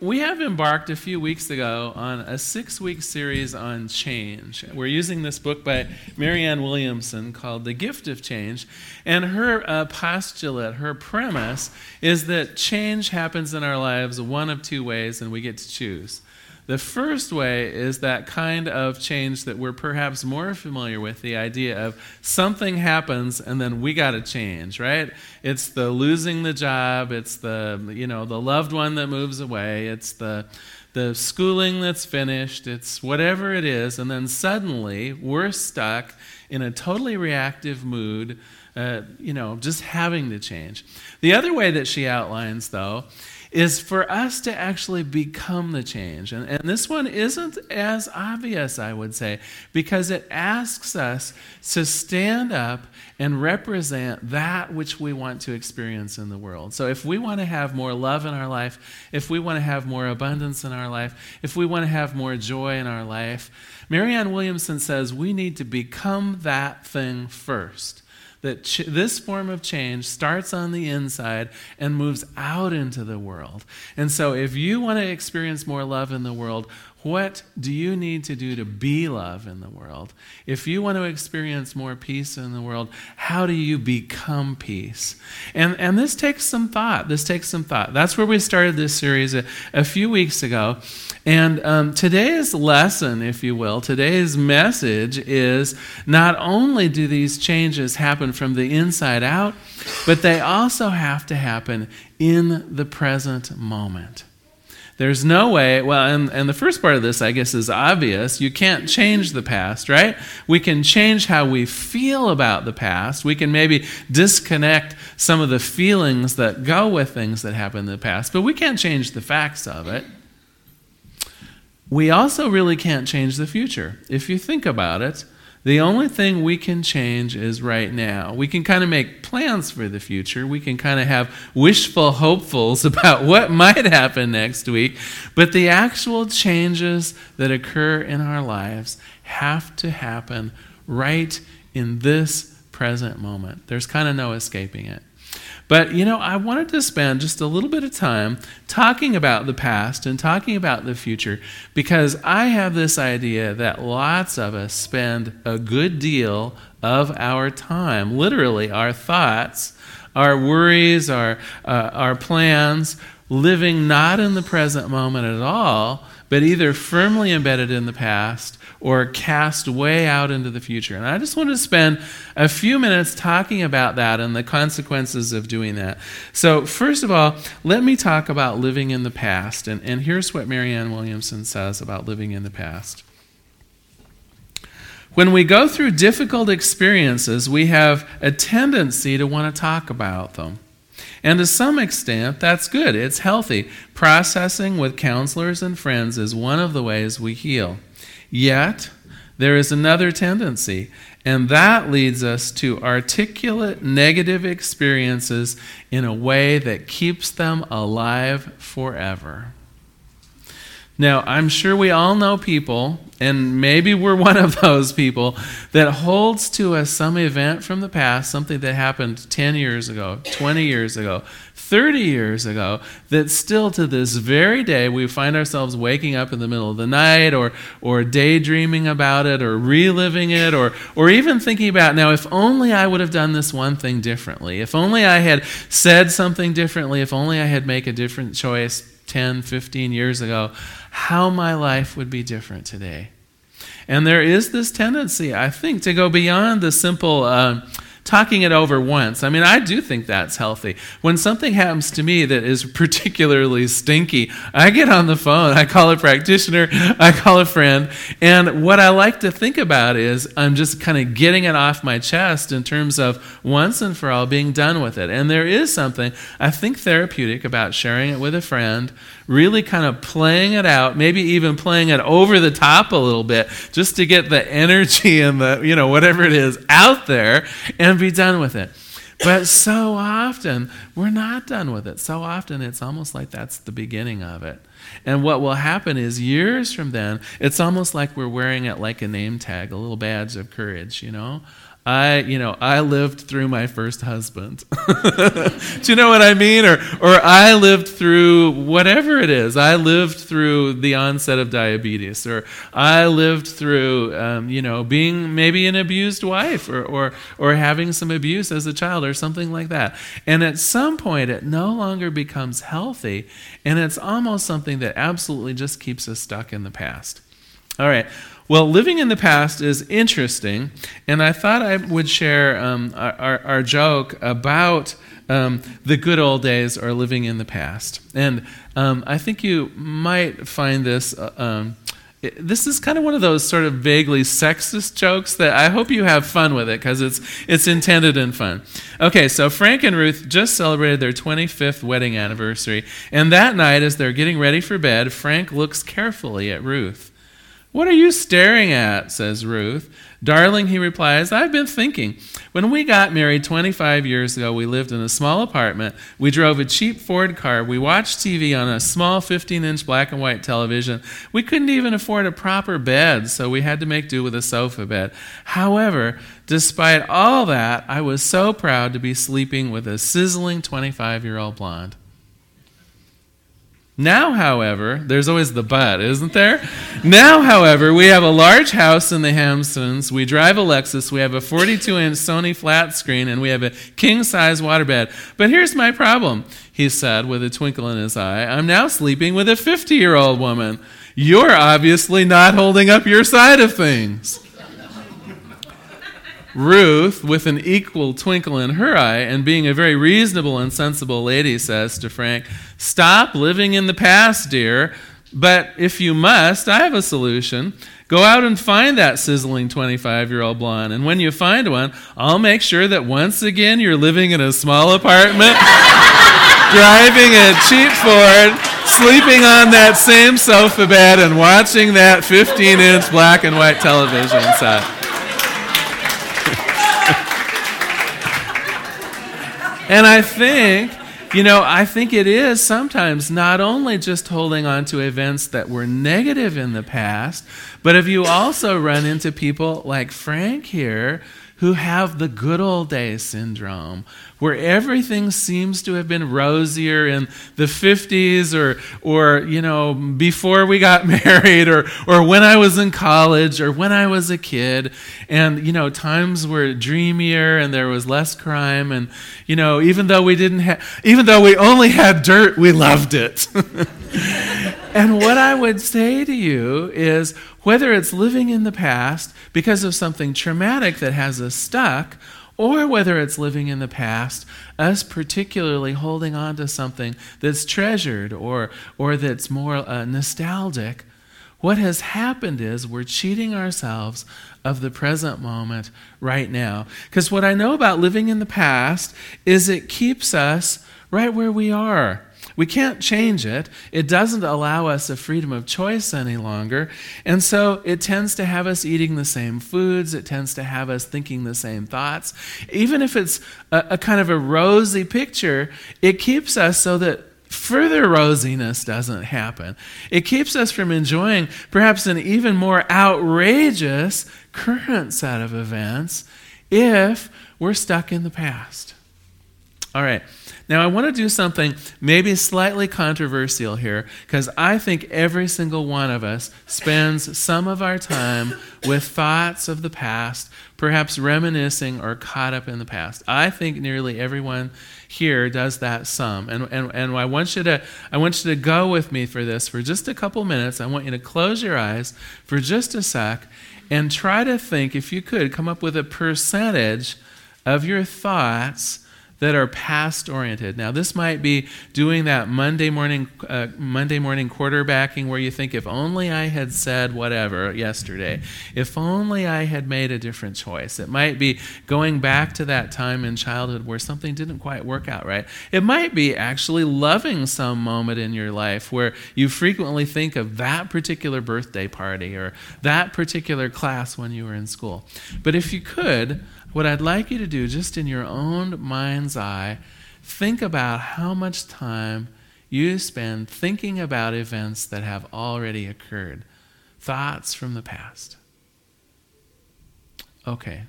we have embarked a few weeks ago on a 6-week series on change. We're using this book by Marianne Williamson called The Gift of Change. And her postulate, her premise, is that change happens in our lives one of two ways, and we get to choose. The first way is that kind of change that we're perhaps more familiar with, the idea of something happens and then we got to change, right? It's the losing the job, it's the, you know, the loved one that moves away, it's the schooling that's finished, it's whatever it is, and then suddenly we're stuck in a totally reactive mood, just having to change. The other way that she outlines, though, is for us to actually become the change. And this one isn't as obvious, I would say, because it asks us to stand up and represent that which we want to experience in the world. So if we want to have more love in our life, if we want to have more abundance in our life, if we want to have more joy in our life, Marianne Williamson says we need to become that thing first. That this form of change starts on the inside and moves out into the world. And so if you want to experience more love in the world, what do you need to do to be love in the world? If you want to experience more peace in the world, how do you become peace? And this takes some thought. That's where we started this series a few weeks ago. And today's lesson, if you will, today's message is not only do these changes happen from the inside out, but they also have to happen in the present moment. There's no way, and the first part of this, I guess, is obvious. You can't change the past, right? We can change how we feel about the past. We can maybe disconnect some of the feelings that go with things that happened in the past, but we can't change the facts of it. We also really can't change the future. If you think about it, the only thing we can change is right now. We can kind of make plans for the future. We can kind of have wishful hopefuls about what might happen next week. But the actual changes that occur in our lives have to happen right in this present moment. There's kind of no escaping it. But, I wanted to spend just a little bit of time talking about the past and talking about the future, because I have this idea that lots of us spend a good deal of our time, literally our thoughts, our worries, our plans, living not in the present moment at all, but either firmly embedded in the past or cast way out into the future. And I just want to spend a few minutes talking about that and the consequences of doing that. So first of all, let me talk about living in the past. And here's what Marianne Williamson says about living in the past. When we go through difficult experiences, we have a tendency to want to talk about them. And to some extent, that's good. It's healthy. Processing with counselors and friends is one of the ways we heal. Yet, there is another tendency, and that leads us to articulate negative experiences in a way that keeps them alive forever. Now, I'm sure we all know people, and maybe we're one of those people, that holds to us some event from the past, something that happened 10 years ago, 20 years ago, 30 years ago, that still to this very day we find ourselves waking up in the middle of the night or daydreaming about it or reliving it or even thinking about, now, if only I would have done this one thing differently, if only I had said something differently, if only I had made a different choice 10, 15 years ago, how my life would be different today. And there is this tendency, I think, to go beyond the simple talking it over once. I mean, I do think that's healthy. When something happens to me that is particularly stinky, I get on the phone, I call a practitioner, I call a friend, and what I like to think about is I'm just kind of getting it off my chest in terms of once and for all being done with it. And there is something, I think, therapeutic about sharing it with a friend, really kind of playing it out, maybe even playing it over the top a little bit, just to get the energy and the, whatever it is out there, and be done with it. But so often we're not done with it. So often it's almost like that's the beginning of it. And what will happen is years from then, it's almost like we're wearing it like a name tag, a little badge of courage. I lived through my first husband. Do you know what I mean? Or I lived through whatever it is. I lived through the onset of diabetes, or I lived through, being maybe an abused wife, or having some abuse as a child, or something like that. And at some point, it no longer becomes healthy, and it's almost something that absolutely just keeps us stuck in the past. All right. Well, living in the past is interesting, and I thought I would share our joke about the good old days or living in the past. And I think you might find this, this is kind of one of those sort of vaguely sexist jokes that I hope you have fun with it, because it's intended in fun. Okay, so Frank and Ruth just celebrated their 25th wedding anniversary, and that night as they're getting ready for bed, Frank looks carefully at Ruth. "What are you staring at?" says Ruth. "Darling," he replies, "I've been thinking. When we got married 25 years ago, we lived in a small apartment. We drove a cheap Ford car. We watched TV on a small 15-inch black and white television. We couldn't even afford a proper bed, so we had to make do with a sofa bed. However, despite all that, I was so proud to be sleeping with a sizzling 25-year-old blonde." Now, however, there's always the but, isn't there? Now, however, we have a large house in the Hamptons, we drive a Lexus, we have a 42-inch Sony flat screen, and we have a king-size waterbed. But here's my problem, he said with a twinkle in his eye. I'm now sleeping with a 50-year-old woman. You're obviously not holding up your side of things. Ruth, with an equal twinkle in her eye, and being a very reasonable and sensible lady, says to Frank, "Stop living in the past, dear. But if you must, I have a solution. Go out and find that sizzling 25-year-old blonde, and when you find one, I'll make sure that once again you're living in a small apartment, driving a cheap Ford, sleeping on that same sofa bed, and watching that 15-inch black and white television set." And I think, it is sometimes not only just holding on to events that were negative in the past, but if you also run into people like Frank here who have the good old days syndrome, where everything seems to have been rosier in the 50s or before we got married or when I was in college or when I was a kid, and times were dreamier and there was less crime, and even though we only had dirt, we loved it. And what I would say to you is, whether it's living in the past because of something traumatic that has us stuck, or whether it's living in the past, us particularly holding on to something that's treasured or that's more nostalgic, what has happened is we're cheating ourselves of the present moment right now. Because what I know about living in the past is it keeps us right where we are. We can't change it. It doesn't allow us a freedom of choice any longer. And so it tends to have us eating the same foods. It tends to have us thinking the same thoughts. Even if it's a kind of a rosy picture, it keeps us so that further rosiness doesn't happen. It keeps us from enjoying perhaps an even more outrageous current set of events if we're stuck in the past. All right. Now, I want to do something maybe slightly controversial here, because I think every single one of us spends some of our time with thoughts of the past, perhaps reminiscing or caught up in the past. I think nearly everyone here does that some. And I want you to go with me for this for just a couple minutes. I want you to close your eyes for just a sec and try to think, if you could, come up with a percentage of your thoughts that are past-oriented. Now, this might be doing that Monday morning quarterbacking where you think, if only I had said whatever yesterday, if only I had made a different choice. It might be going back to that time in childhood where something didn't quite work out right. It might be actually loving some moment in your life where you frequently think of that particular birthday party or that particular class when you were in school. But if you could, what I'd like you to do, just in your own mind's eye, think about how much time you spend thinking about events that have already occurred, thoughts from the past. Okay,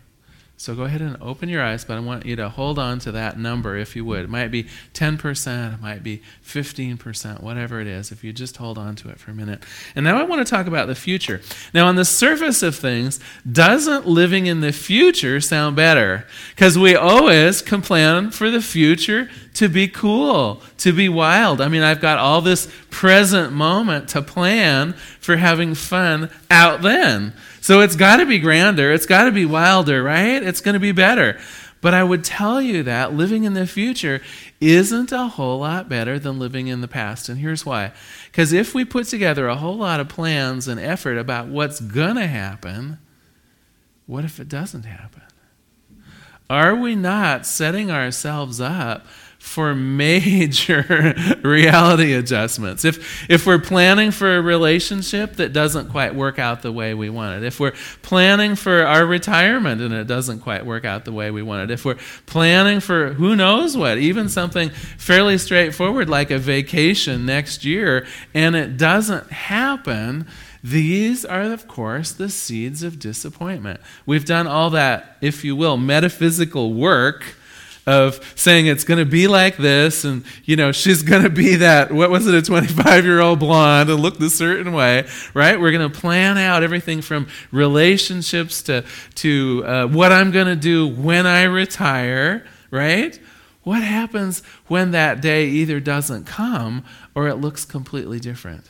So go ahead and open your eyes, but I want you to hold on to that number if you would. It might be 10%, it might be 15%, whatever it is, if you just hold on to it for a minute. And now I want to talk about the future. Now on the surface of things, doesn't living in the future sound better? Because we always can plan for the future to be cool, to be wild. I mean, I've got all this present moment to plan for having fun out then. So it's got to be grander, it's got to be wilder, right? It's going to be better. But I would tell you that living in the future isn't a whole lot better than living in the past. And here's why. Because if we put together a whole lot of plans and effort about what's going to happen, what if it doesn't happen? Are we not setting ourselves up for major reality adjustments? If we're planning for a relationship that doesn't quite work out the way we want it, if we're planning for our retirement and it doesn't quite work out the way we want it, if we're planning for who knows what, even something fairly straightforward like a vacation next year, and it doesn't happen, these are, of course, the seeds of disappointment. We've done all that, if you will, metaphysical work of saying it's going to be like this, and, you know, she's going to be that, what was it, a 25-year-old blonde and look the certain way, right? We're going to plan out everything from relationships to what I'm going to do when I retire, right? What happens when that day either doesn't come or it looks completely different?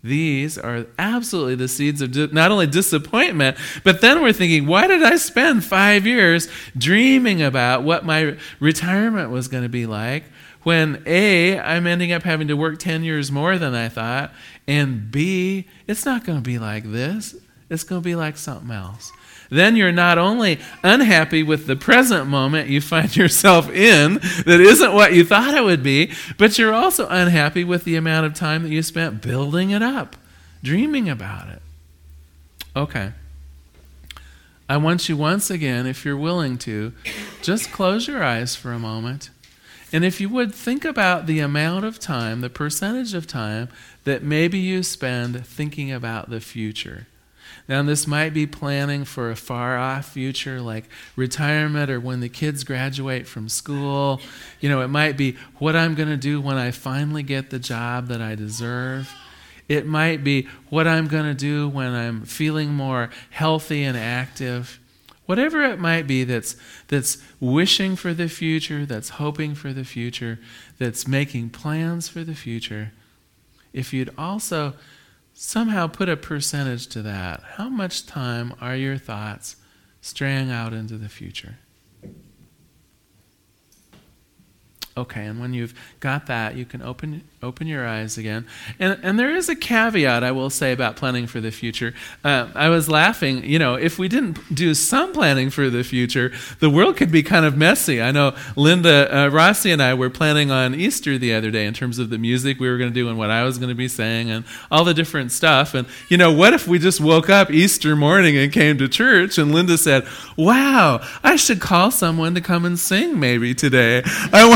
These are absolutely the seeds of not only disappointment, but then we're thinking, why did I spend 5 years dreaming about what my retirement was going to be like when A, I'm ending up having to work 10 years more than I thought, and B, it's not going to be like this. It's going to be like something else. Then you're not only unhappy with the present moment you find yourself in that isn't what you thought it would be, but you're also unhappy with the amount of time that you spent building it up, dreaming about it. Okay. I want you once again, if you're willing to, just close your eyes for a moment. And if you would, think about the amount of time, the percentage of time that maybe you spend thinking about the future. Now, this might be planning for a far-off future like retirement or when the kids graduate from school. You know, it might be what I'm going to do when I finally get the job that I deserve. It might be what I'm going to do when I'm feeling more healthy and active. Whatever it might be that's wishing for the future, that's hoping for the future, that's making plans for the future, if you'd also somehow put a percentage to that. How much time are your thoughts straying out into the future? Okay, and when you've got that, you can open your eyes again. And there is a caveat, I will say, about planning for the future. I was laughing, you know, if we didn't do some planning for the future, the world could be kind of messy. I know Linda Rossi and I were planning on Easter the other day in terms of the music we were going to do and what I was going to be saying and all the different stuff. And, you know, what if we just woke up Easter morning and came to church and Linda said, wow, I should call someone to come and sing maybe today. I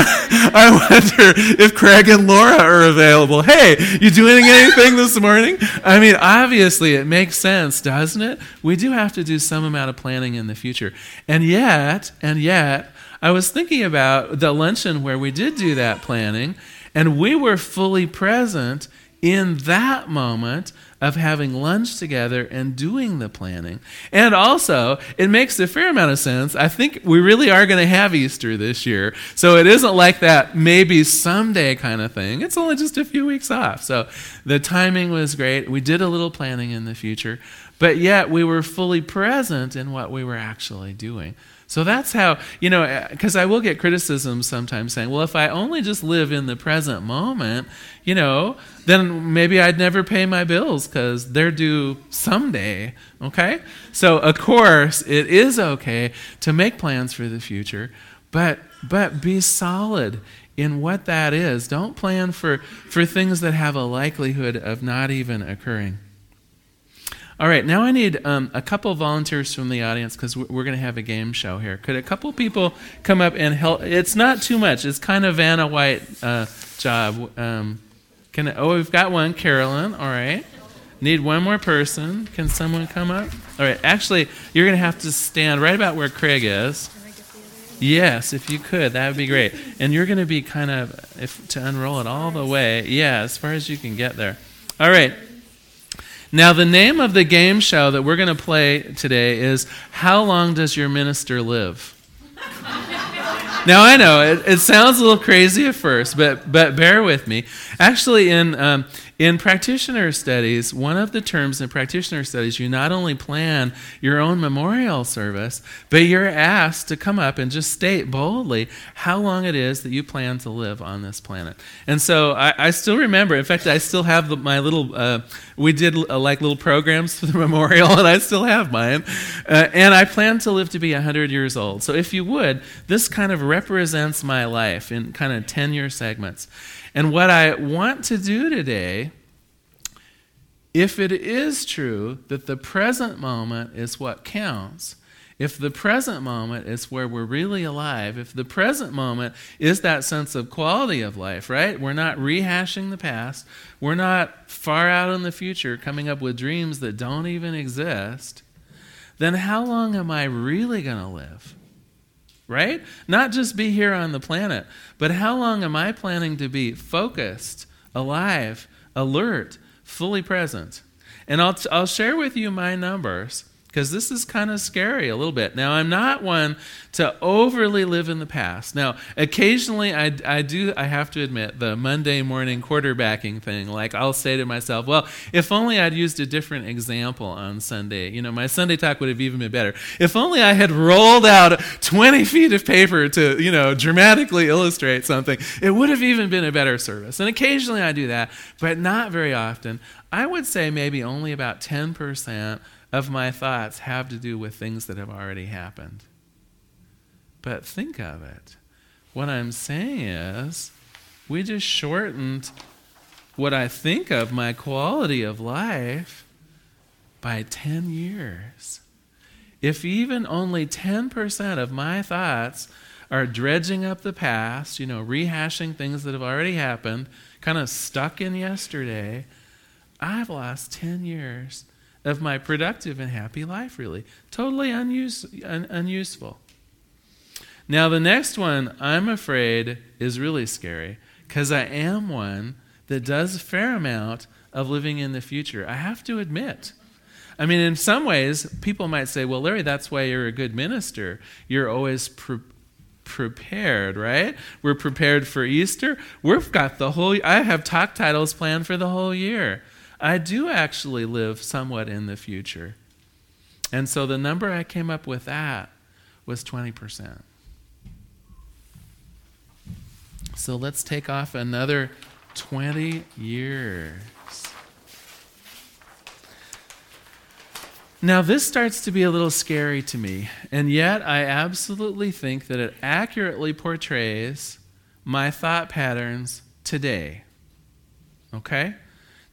wonder if Craig and Laura are available. Hey, you doing anything this morning? I mean, obviously it makes sense, doesn't it? We do have to do some amount of planning in the future. And yet, I was thinking about the luncheon where we did do that planning, and we were fully present in that moment of having lunch together and doing the planning. And also, it makes a fair amount of sense. I think we really are going to have Easter this year. So it isn't like that maybe someday kind of thing. It's only just a few weeks off. So the timing was great. We did a little planning in the future, but yet we were fully present in what we were actually doing. So that's how, you know, because I will get criticism sometimes saying, well, if I only just live in the present moment, you know, then maybe I'd never pay my bills because they're due someday, okay? So, of course, it is okay to make plans for the future, but be solid in what that is. Don't plan for things that have a likelihood of not even occurring. All right, now I need a couple volunteers from the audience because we're going to have a game show here. Could a couple people come up and help? It's not too much. It's kind of Vanna White job. We've got one, Carolyn. All right. Need one more person. Can someone come up? All right. Actually, you're going to have to stand right about where Craig is. Yes, if you could, that would be great. And you're going to be kind of, if to unroll it all the way, yeah, as far as you can get there. All right. Now, the name of the game show that we're going to play today is How Long Does Your Minister Live? Now, I know, it sounds a little crazy at first, but bear with me. Actually, in practitioner studies, one of the terms in practitioner studies, you not only plan your own memorial service, but you're asked to come up and just state boldly how long it is that you plan to live on this planet. And so I still remember, in fact, I still have my little, we did like little programs for the memorial, and I still have mine. And I plan to live to be 100 years old. So if you would, this kind of represents my life in kind of 10-year segments. And what I want to do today, if it is true that the present moment is what counts, if the present moment is where we're really alive, if the present moment is that sense of quality of life, right? We're not rehashing the past. We're not far out in the future coming up with dreams that don't even exist. Then how long am I really going to live? Right? Not just be here on the planet, but how long am I planning to be focused, alive, alert, fully present? And I'll share with you my numbers, because this is kind of scary a little bit. Now, I'm not one to overly live in the past. Now, occasionally I have to admit, the Monday morning quarterbacking thing. Like, I'll say to myself, well, if only I'd used a different example on Sunday. You know, my Sunday talk would have even been better. If only I had rolled out 20 feet of paper to, you know, dramatically illustrate something, it would have even been a better service. And occasionally I do that, but not very often. I would say maybe only about 10% of my thoughts have to do with things that have already happened. But think of it. What I'm saying is, we just shortened what I think of my quality of life by 10 years. If even only 10% of my thoughts are dredging up the past, you know, rehashing things that have already happened, kind of stuck in yesterday, I've lost 10 years of my productive and happy life, really. Totally unuseful. Now, the next one, I'm afraid, is really scary, because I am one that does a fair amount of living in the future. I have to admit. I mean, in some ways, people might say, well, Larry, that's why you're a good minister. You're always prepared, right? We're prepared for Easter. We've got the whole, I have talk titles planned for the whole year. I do actually live somewhat in the future. And so the number I came up with that was 20%. So let's take off another 20 years. Now, this starts to be a little scary to me. And yet, I absolutely think that it accurately portrays my thought patterns today. Okay?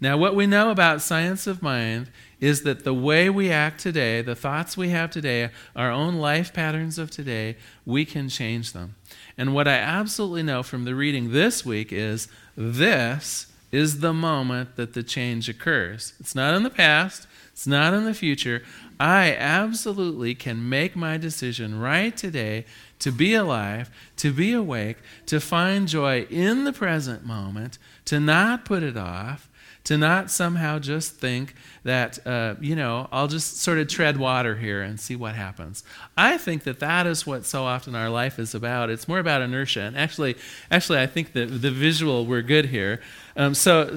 Now, what we know about science of mind is that the way we act today, the thoughts we have today, our own life patterns of today, we can change them. And what I absolutely know from the reading this week is this is the moment that the change occurs. It's not in the past. It's not in the future. I absolutely can make my decision right today to be alive, to be awake, to find joy in the present moment, to not put it off, to not somehow just think that, I'll just sort of tread water here and see what happens. I think that is what so often our life is about. It's more about inertia. And actually, I think that the visual, we're good here. So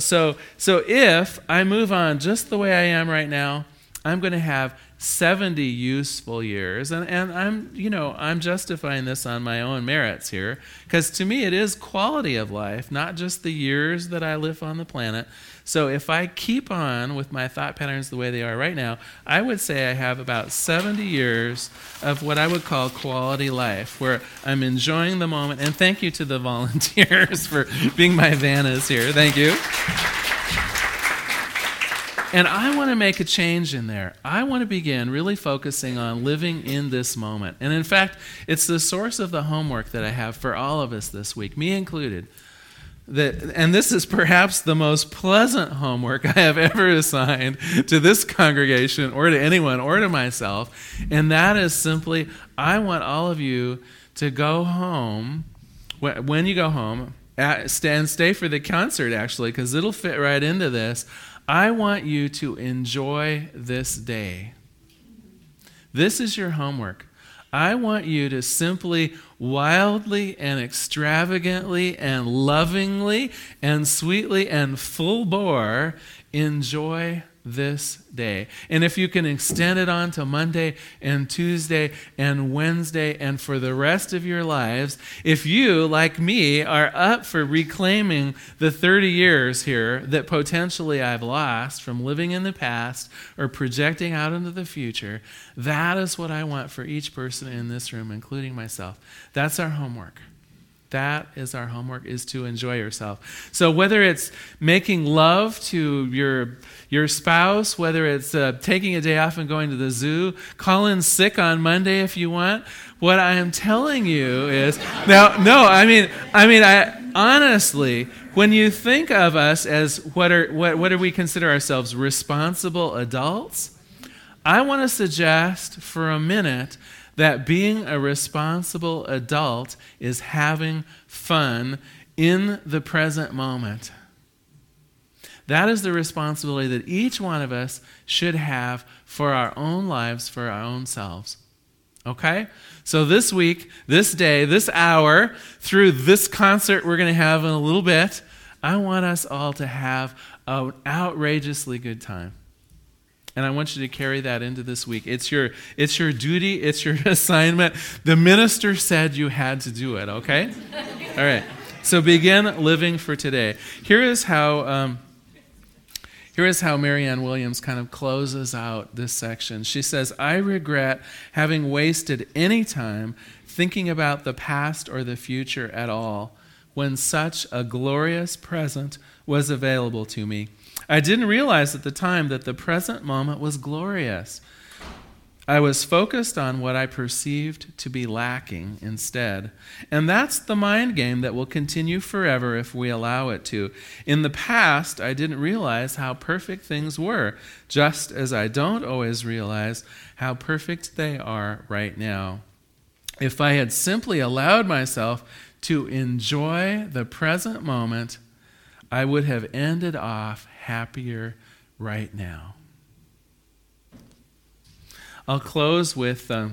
if I move on just the way I am right now, I'm going to have 70 useful years. And I'm justifying this on my own merits here, because to me it is quality of life, not just the years that I live on the planet. So if I keep on with my thought patterns the way they are right now, I would say I have about 70 years of what I would call quality life, where I'm enjoying the moment. And thank you to the volunteers for being my vannas here. Thank you. And I want to make a change in there. I want to begin really focusing on living in this moment. And in fact, it's the source of the homework that I have for all of us this week, me included. And this is perhaps the most pleasant homework I have ever assigned to this congregation or to anyone or to myself, and that is simply, I want all of you to go home, when you go home, and stay for the concert actually, because it'll fit right into this, I want you to enjoy this day. This is your homework. I want you to simply wildly and extravagantly and lovingly and sweetly and full bore enjoy this day. And if you can extend it on to Monday and Tuesday and Wednesday and for the rest of your lives, if you, like me, are up for reclaiming the 30 years here that potentially I've lost from living in the past or projecting out into the future, that is what I want for each person in this room, including myself. That's our homework. That is our homework, is to enjoy yourself. So whether it's making love to your spouse, whether it's taking a day off and going to the zoo, call in sick on Monday if you want, what I am telling you is, honestly, when you think of us as what do we consider ourselves, responsible adults, I want to suggest for a minute that being a responsible adult is having fun in the present moment. That is the responsibility that each one of us should have for our own lives, for our own selves. Okay? So this week, this day, this hour, through this concert we're going to have in a little bit, I want us all to have an outrageously good time. And I want you to carry that into this week. It's your duty. It's your assignment. The minister said you had to do it, okay? All right. So begin living for today. Here is how Marianne Williams kind of closes out this section. She says, I regret having wasted any time thinking about the past or the future at all when such a glorious present was available to me. I didn't realize at the time that the present moment was glorious. I was focused on what I perceived to be lacking instead. And that's the mind game that will continue forever if we allow it to. In the past, I didn't realize how perfect things were, just as I don't always realize how perfect they are right now. If I had simply allowed myself to enjoy the present moment, I would have ended off happier right now. I'll close with a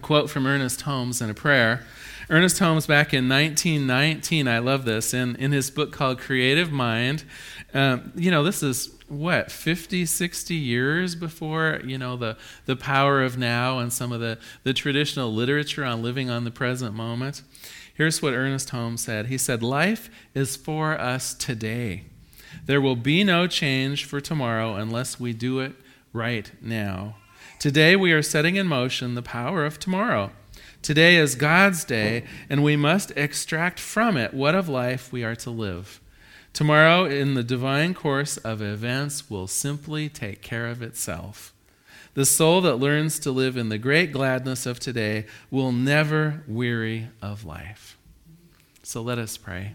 quote from Ernest Holmes and a prayer. Ernest Holmes, back in 1919, I love this, in his book called Creative Mind, this is, 50, 60 years before, the power of now and some of the traditional literature on living on the present moment. Here's what Ernest Holmes said. He said, life is for us today. There will be no change for tomorrow unless we do it right now. Today we are setting in motion the power of tomorrow. Today is God's day, and we must extract from it what of life we are to live. Tomorrow, in the divine course of events, will simply take care of itself. The soul that learns to live in the great gladness of today will never weary of life. So let us pray.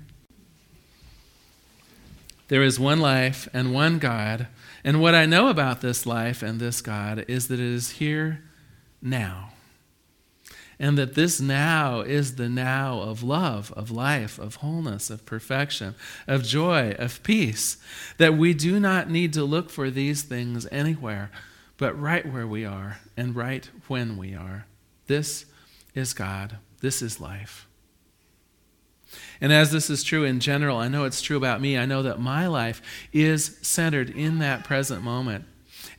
There is one life and one God, and what I know about this life and this God is that it is here now, and that this now is the now of love, of life, of wholeness, of perfection, of joy, of peace, that we do not need to look for these things anywhere, but right where we are and right when we are. This is God. This is life. And as this is true in general, I know it's true about me. I know that my life is centered in that present moment.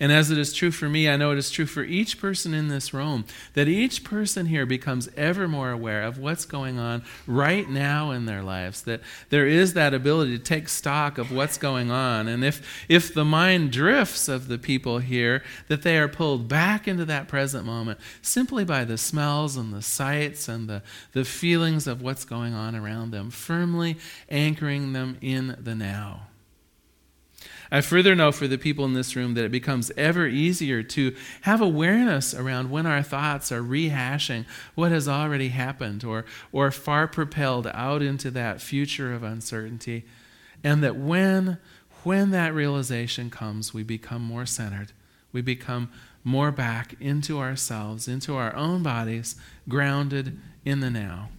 And as it is true for me, I know it is true for each person in this room, that each person here becomes ever more aware of what's going on right now in their lives, that there is that ability to take stock of what's going on. And if the mind drifts of the people here, that they are pulled back into that present moment simply by the smells and the sights and the feelings of what's going on around them, firmly anchoring them in the now. I further know for the people in this room that it becomes ever easier to have awareness around when our thoughts are rehashing what has already happened or far propelled out into that future of uncertainty, and that when that realization comes, we become more centered. We become more back into ourselves, into our own bodies, grounded in the now.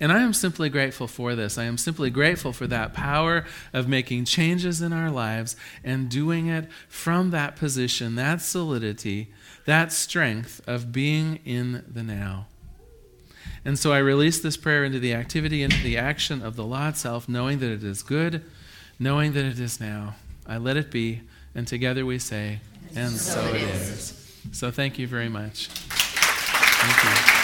And I am simply grateful for this. I am simply grateful for that power of making changes in our lives and doing it from that position, that solidity, that strength of being in the now. And so I release this prayer into the activity, into the action of the law itself, knowing that it is good, knowing that it is now. I let it be, and together we say, and so it is. So thank you very much. Thank you.